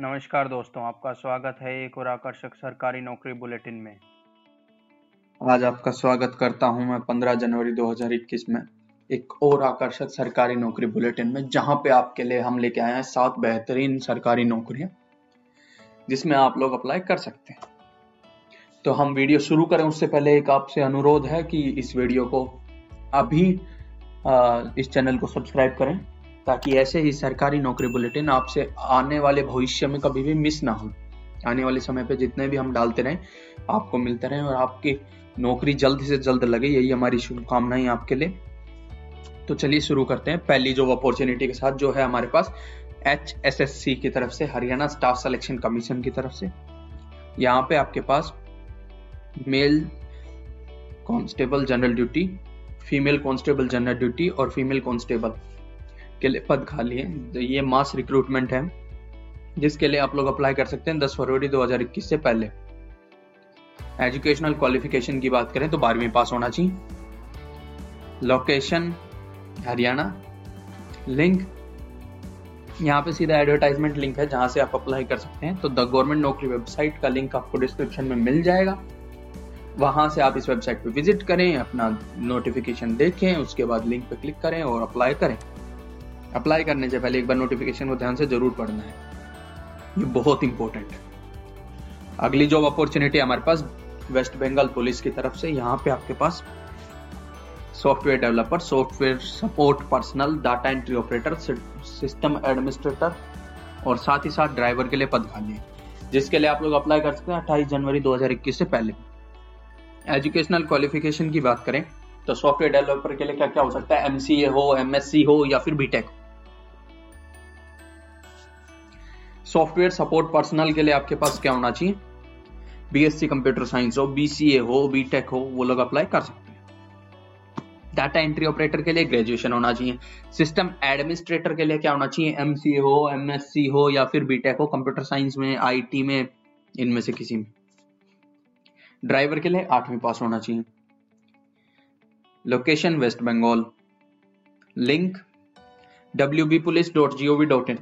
नमस्कार दोस्तों, आपका स्वागत है एक और आकर्षक सरकारी नौकरी बुलेटिन में। आज आपका स्वागत करता हूं मैं 15 जनवरी 2021 में एक और आकर्षक सरकारी नौकरी बुलेटिन में, जहां पे आपके लिए हम लेके आए हैं 7 बेहतरीन सरकारी नौकरियां जिसमें आप लोग अप्लाई कर सकते हैं। तो हम वीडियो शुरू करें उससे पहले एक आपसे अनुरोध है कि इस वीडियो को अभी इस चैनल को सब्सक्राइब करें ताकि ऐसे ही सरकारी नौकरी बुलेटिन आपसे आने वाले भविष्य में कभी भी मिस ना हो। आने वाले समय पे जितने भी हम डालते रहें आपको मिलते रहें और आपकी नौकरी जल्द से जल्द लगे, यही हमारी शुभकामनाएं आपके लिए। तो चलिए शुरू करते हैं पहली जॉब अपॉर्चुनिटी के साथ, जो है हमारे पास HSSC की तरफ से, हरियाणा स्टाफ सिलेक्शन कमीशन की तरफ से। यहाँ पे आपके पास male constable general duty, female constable general duty और फीमेल कांस्टेबल के लिए पद खाली है। तो ये मास रिक्रूटमेंट है जिसके लिए आप लोग अप्लाई कर सकते हैं 10 फरवरी 2021 से पहले। एजुकेशनल क्वालिफिकेशन की बात करें तो 12वीं पास होना चाहिए। लोकेशन हरियाणा। लिंक यहाँ पे सीधा एडवर्टाइजमेंट लिंक है जहां से आप अप्लाई कर सकते हैं। तो द गवर्नमेंट नौकरी वेबसाइट का लिंक आपको डिस्क्रिप्शन में मिल जाएगा, वहां से आप इस वेबसाइट पे विजिट करें, अपना नोटिफिकेशन देखें, उसके बाद लिंक पे क्लिक करें और अप्लाई करें। अप्लाई करने से पहले एक बार नोटिफिकेशन को ध्यान से जरूर पढ़ना है, ये बहुत इंपॉर्टेंट है। अगली जॉब अपॉर्चुनिटी हमारे पास वेस्ट बंगाल पुलिस की तरफ से। यहाँ पे आपके पास software developer, software support personal, data entry operator, system administrator और साथ ही साथ ड्राइवर के लिए पद खाली है, जिसके लिए आप लोग अप्लाई कर सकते हैं 28 जनवरी 2021 से पहले। एजुकेशनल क्वालिफिकेशन की बात करें तो सॉफ्टवेयर डेवलपर के लिए क्या क्या हो सकता है, MCA हो, MSc हो या फिर BTech। सॉफ्टवेयर सपोर्ट पर्सनल के लिए आपके पास क्या होना चाहिए, BSc कंप्यूटर साइंस हो, BCA हो, BTech हो, वो लोग अप्लाई कर सकते हैं। डाटा एंट्री ऑपरेटर के लिए ग्रेजुएशन होना चाहिए। सिस्टम एडमिनिस्ट्रेटर के लिए क्या होना चाहिए, MCA हो, MSc हो या फिर BTech हो, कंप्यूटर साइंस में, IT में, इनमें से किसी में। ड्राइवर के लिए 8वीं पास होना चाहिए। Location West Bengal. Link wbpolice.gov.in।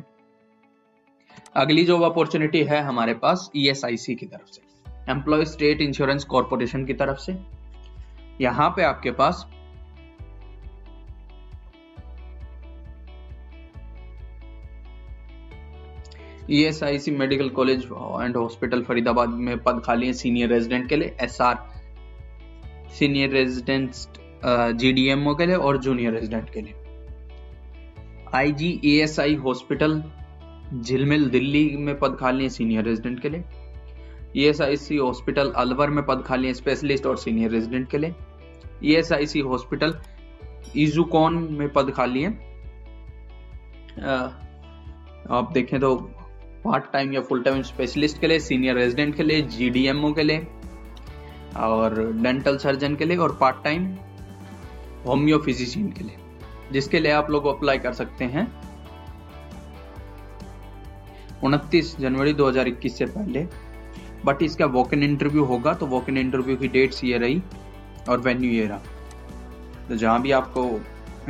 अगली जॉब अपॉर्चुनिटी है हमारे पास ESIC की तरफ से, एम्प्लॉय स्टेट इंश्योरेंस कॉर्पोरेशन की तरफ से। यहां पे आपके पास ESIC medical college and hospital Faridabad में पद खाली है सीनियर रेजिडेंट के लिए, SR सीनियर रेजिडेंट GDMO के लिए और जूनियर रेजिडेंट के लिए। IGESI हॉस्पिटल झिलमिल दिल्ली में पद खाली है सीनियर रेजिडेंट के लिए। ESIC हॉस्पिटल अलवर में पद खाली है स्पेशलिस्ट और सीनियर रेजिडेंट के लिए। ESIC हॉस्पिटल इजुकॉन में पद खाली है, आप देखें तो पार्ट टाइम या फुल टाइम स्पेशलिस्ट के लिए, सीनियर रेजिडेंट के लिए, GDMO के लिए और डेंटल सर्जन के लिए और पार्ट टाइम होम्यो फिजिशियन के लिए, जिसके लिए आप लोग अप्लाई कर सकते हैं 29 जनवरी 2021 से पहले। बट इसका वॉक इन इंटरव्यू होगा, तो वॉक इन इंटरव्यू की डेट्स ये रही और वेन्यू ये रहा। तो जहां भी आपको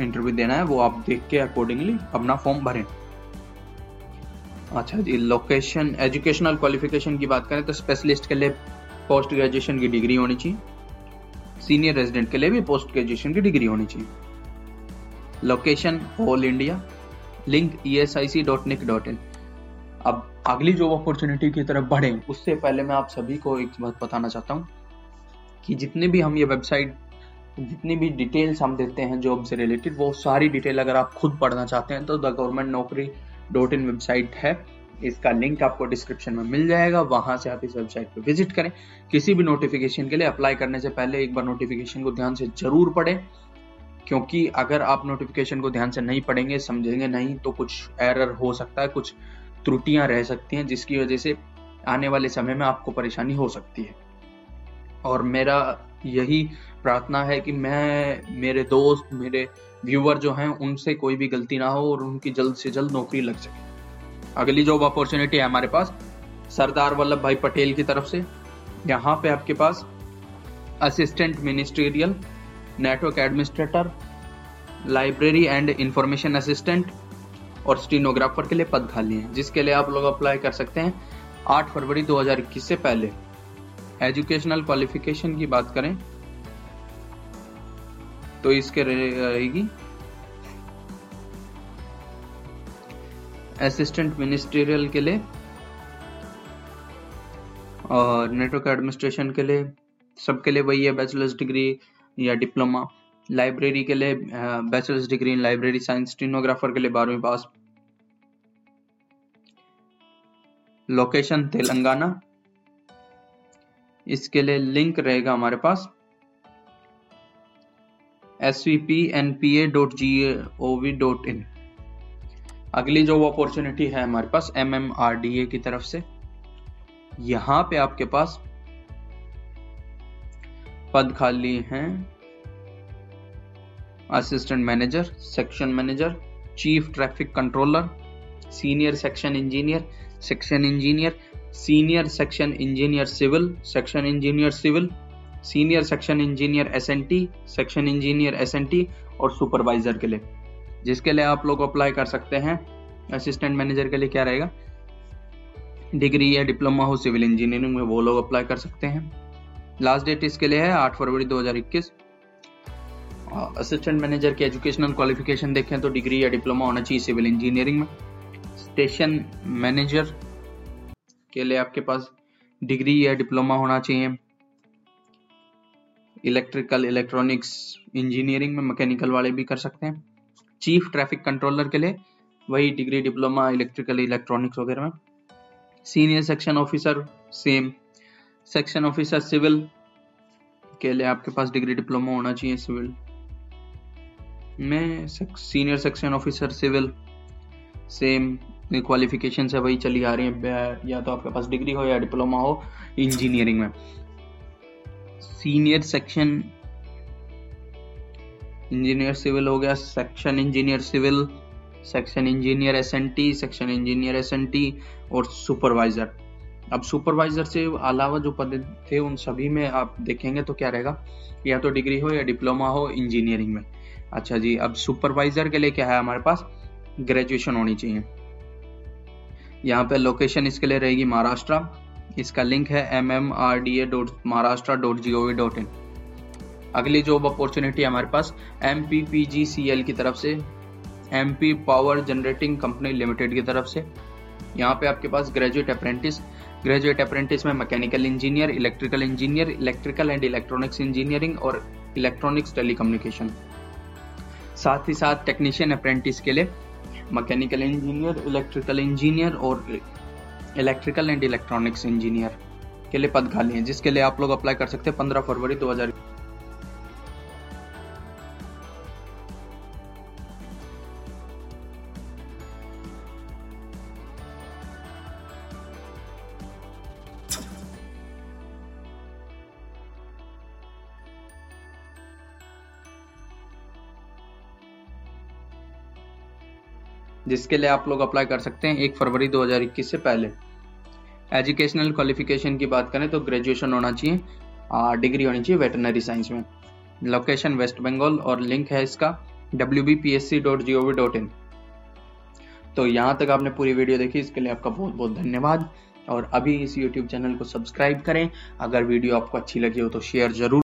इंटरव्यू देना है वो आप देख के अकॉर्डिंगली अपना फॉर्म भरें। अच्छा जी, लोकेशन। एजुकेशनल क्वालिफिकेशन की बात करें तो स्पेशलिस्ट के लिए पोस्ट ग्रेजुएशन की डिग्री होनी चाहिए, सीनियर रेजिडेंट के लिए भी पोस्ट ग्रेजुएशन की डिग्री होनी चाहिए। Location all India. Link esic.nic.in। अब अगली जॉब अपॉर्चुनिटी की तरफ बढ़ें उससे पहले मैं आप सभी को एक बात बताना चाहता हूँ कि जितने भी हम ये वेबसाइट, जितनी भी डिटेल्स हम देते हैं जॉब से रिलेटेड, वो सारी डिटेल अगर आप खुद पढ़ना चाहते हैं तो द गवर्नमेंट नौकरी.in वेबसाइट है, इसका लिंक आपको डिस्क्रिप्शन में मिल जाएगा, वहां से आप इस वेबसाइट पर विजिट करें। किसी भी नोटिफिकेशन के लिए अप्लाई करने से पहले एक बार नोटिफिकेशन को ध्यान से जरूर पढ़ें, क्योंकि अगर आप नोटिफिकेशन को ध्यान से नहीं पढ़ेंगे, समझेंगे नहीं, तो कुछ एरर हो सकता है, कुछ त्रुटियां रह सकती हैं, जिसकी वजह से आने वाले समय में आपको परेशानी हो सकती है। और मेरा यही प्रार्थना है कि मेरे दोस्त, मेरे व्यूअर जो हैं, उनसे कोई भी गलती ना हो और उनकी जल्द से जल्द नौकरी लग सके। अगली जॉब अपॉर्चुनिटी है हमारे पास सरदार वल्लभ भाई पटेल की तरफ से। यहाँ पे आपके पास assistant ministerial, network administrator, library and information assistant, और स्टेनोग्राफर के लिए पद खाली हैं, जिसके लिए आप लोग अप्लाई कर सकते हैं 8 फरवरी 2021 से पहले। एजुकेशनल क्वालिफिकेशन की बात करें तो इसके रहेगी असिस्टेंट मिनिस्ट्रियल के लिए और नेटवर्क एडमिनिस्ट्रेशन के लिए, सबके लिए वही है बैचलर्स डिग्री या डिप्लोमा। लाइब्रेरी के लिए bachelors degree in library science. Stenographer के लिए 12वीं पास। लोकेशन तेलंगाना, इसके लिए लिंक रहेगा हमारे पास svpnpa.gov.in। अगली जो अपॉर्चुनिटी है हमारे पास MMRDA की तरफ से, यहाँ पे आपके पास पद खाली हैं assistant manager, section manager, chief traffic controller, senior section engineer, section engineer, senior section engineer civil, section engineer civil, senior section engineer SNT, section engineer SNT और सुपरवाइजर के लिए, जिसके लिए आप लोग अप्लाई कर सकते हैं। असिस्टेंट मैनेजर के लिए क्या रहेगा, डिग्री या डिप्लोमा हो सिविल इंजीनियरिंग में, वो लोग अप्लाई कर सकते हैं। लास्ट डेट इसके लिए है 8 फरवरी 2021। असिस्टेंट मैनेजर की एजुकेशनल क्वालिफिकेशन देखें तो डिग्री या डिप्लोमा होना चाहिए सिविल इंजीनियरिंग में। स्टेशन मैनेजर के लिए आपके पास डिग्री या डिप्लोमा होना चाहिए इलेक्ट्रिकल इलेक्ट्रॉनिक्स इंजीनियरिंग में, मैकेनिकल वाले भी कर सकते हैं। चीफ ट्रैफिक कंट्रोलर के लिए वही डिग्री डिप्लोमा इलेक्ट्रिकल इलेक्ट्रॉनिक्स वगैरह में। Senior section officer same, section officer civil के लिए आपके पास डिग्री डिप्लोमा होना चाहिए सिविल में। Senior section officer civil same qualification से वही चली आ रही है, या तो आपके पास डिग्री हो या डिप्लोमा हो इंजीनियरिंग में। सीनियर सेक्शन इंजीनियर सिविल हो गया, section engineer civil, section engineer SNT, section engineer SNT और सुपरवाइजर। अब सुपरवाइजर से अलावा जो पद थे उन सभी में आप देखेंगे तो क्या रहेगा, या तो डिग्री हो या डिप्लोमा हो इंजीनियरिंग में। अच्छा जी, अब सुपरवाइजर के लिए क्या है हमारे पास, ग्रेजुएशन होनी चाहिए। यहाँ पे लोकेशन इसके लिए रहेगी महाराष्ट्र। इसका लिंक है mmrda.maharashtra.gov.in। अगली जॉब अपॉर्चुनिटी हमारे पास MPPGCL की तरफ से, MP power generating company limited की तरफ से। यहाँ पे आपके पास ग्रेजुएट अप्रेंटिस, ग्रेजुएट अप्रेंटिस में mechanical engineer, electrical engineer, electrical and electronics engineering और इलेक्ट्रॉनिक्स टेलीकम्युनिकेशन। साथ ही साथ टेक्नीशियन अप्रेंटिस के लिए मैकेनिकल इंजीनियर, इलेक्ट्रिकल इंजीनियर और इलेक्ट्रिकल एंड इलेक्ट्रॉनिक्स इंजीनियर के लिए पद खाली हैं, जिसके लिए आप लोग अप्लाई कर सकते हैं 15 फरवरी 2000। जिसके लिए आप लोग अप्लाई कर सकते हैं 1 फरवरी 2021 से पहले। एजुकेशनल क्वालिफिकेशन की बात करें तो ग्रेजुएशन होना चाहिए, डिग्री होनी चाहिए वेटरनरी साइंस में। लोकेशन वेस्ट बंगाल और लिंक है इसका wbpsc.gov.in। तो यहाँ तक आपने पूरी वीडियो देखी, इसके लिए आपका बहुत बहुत धन्यवाद। और अभी इस YouTube चैनल को सब्सक्राइब करें, अगर वीडियो आपको अच्छी लगी हो तो शेयर जरूर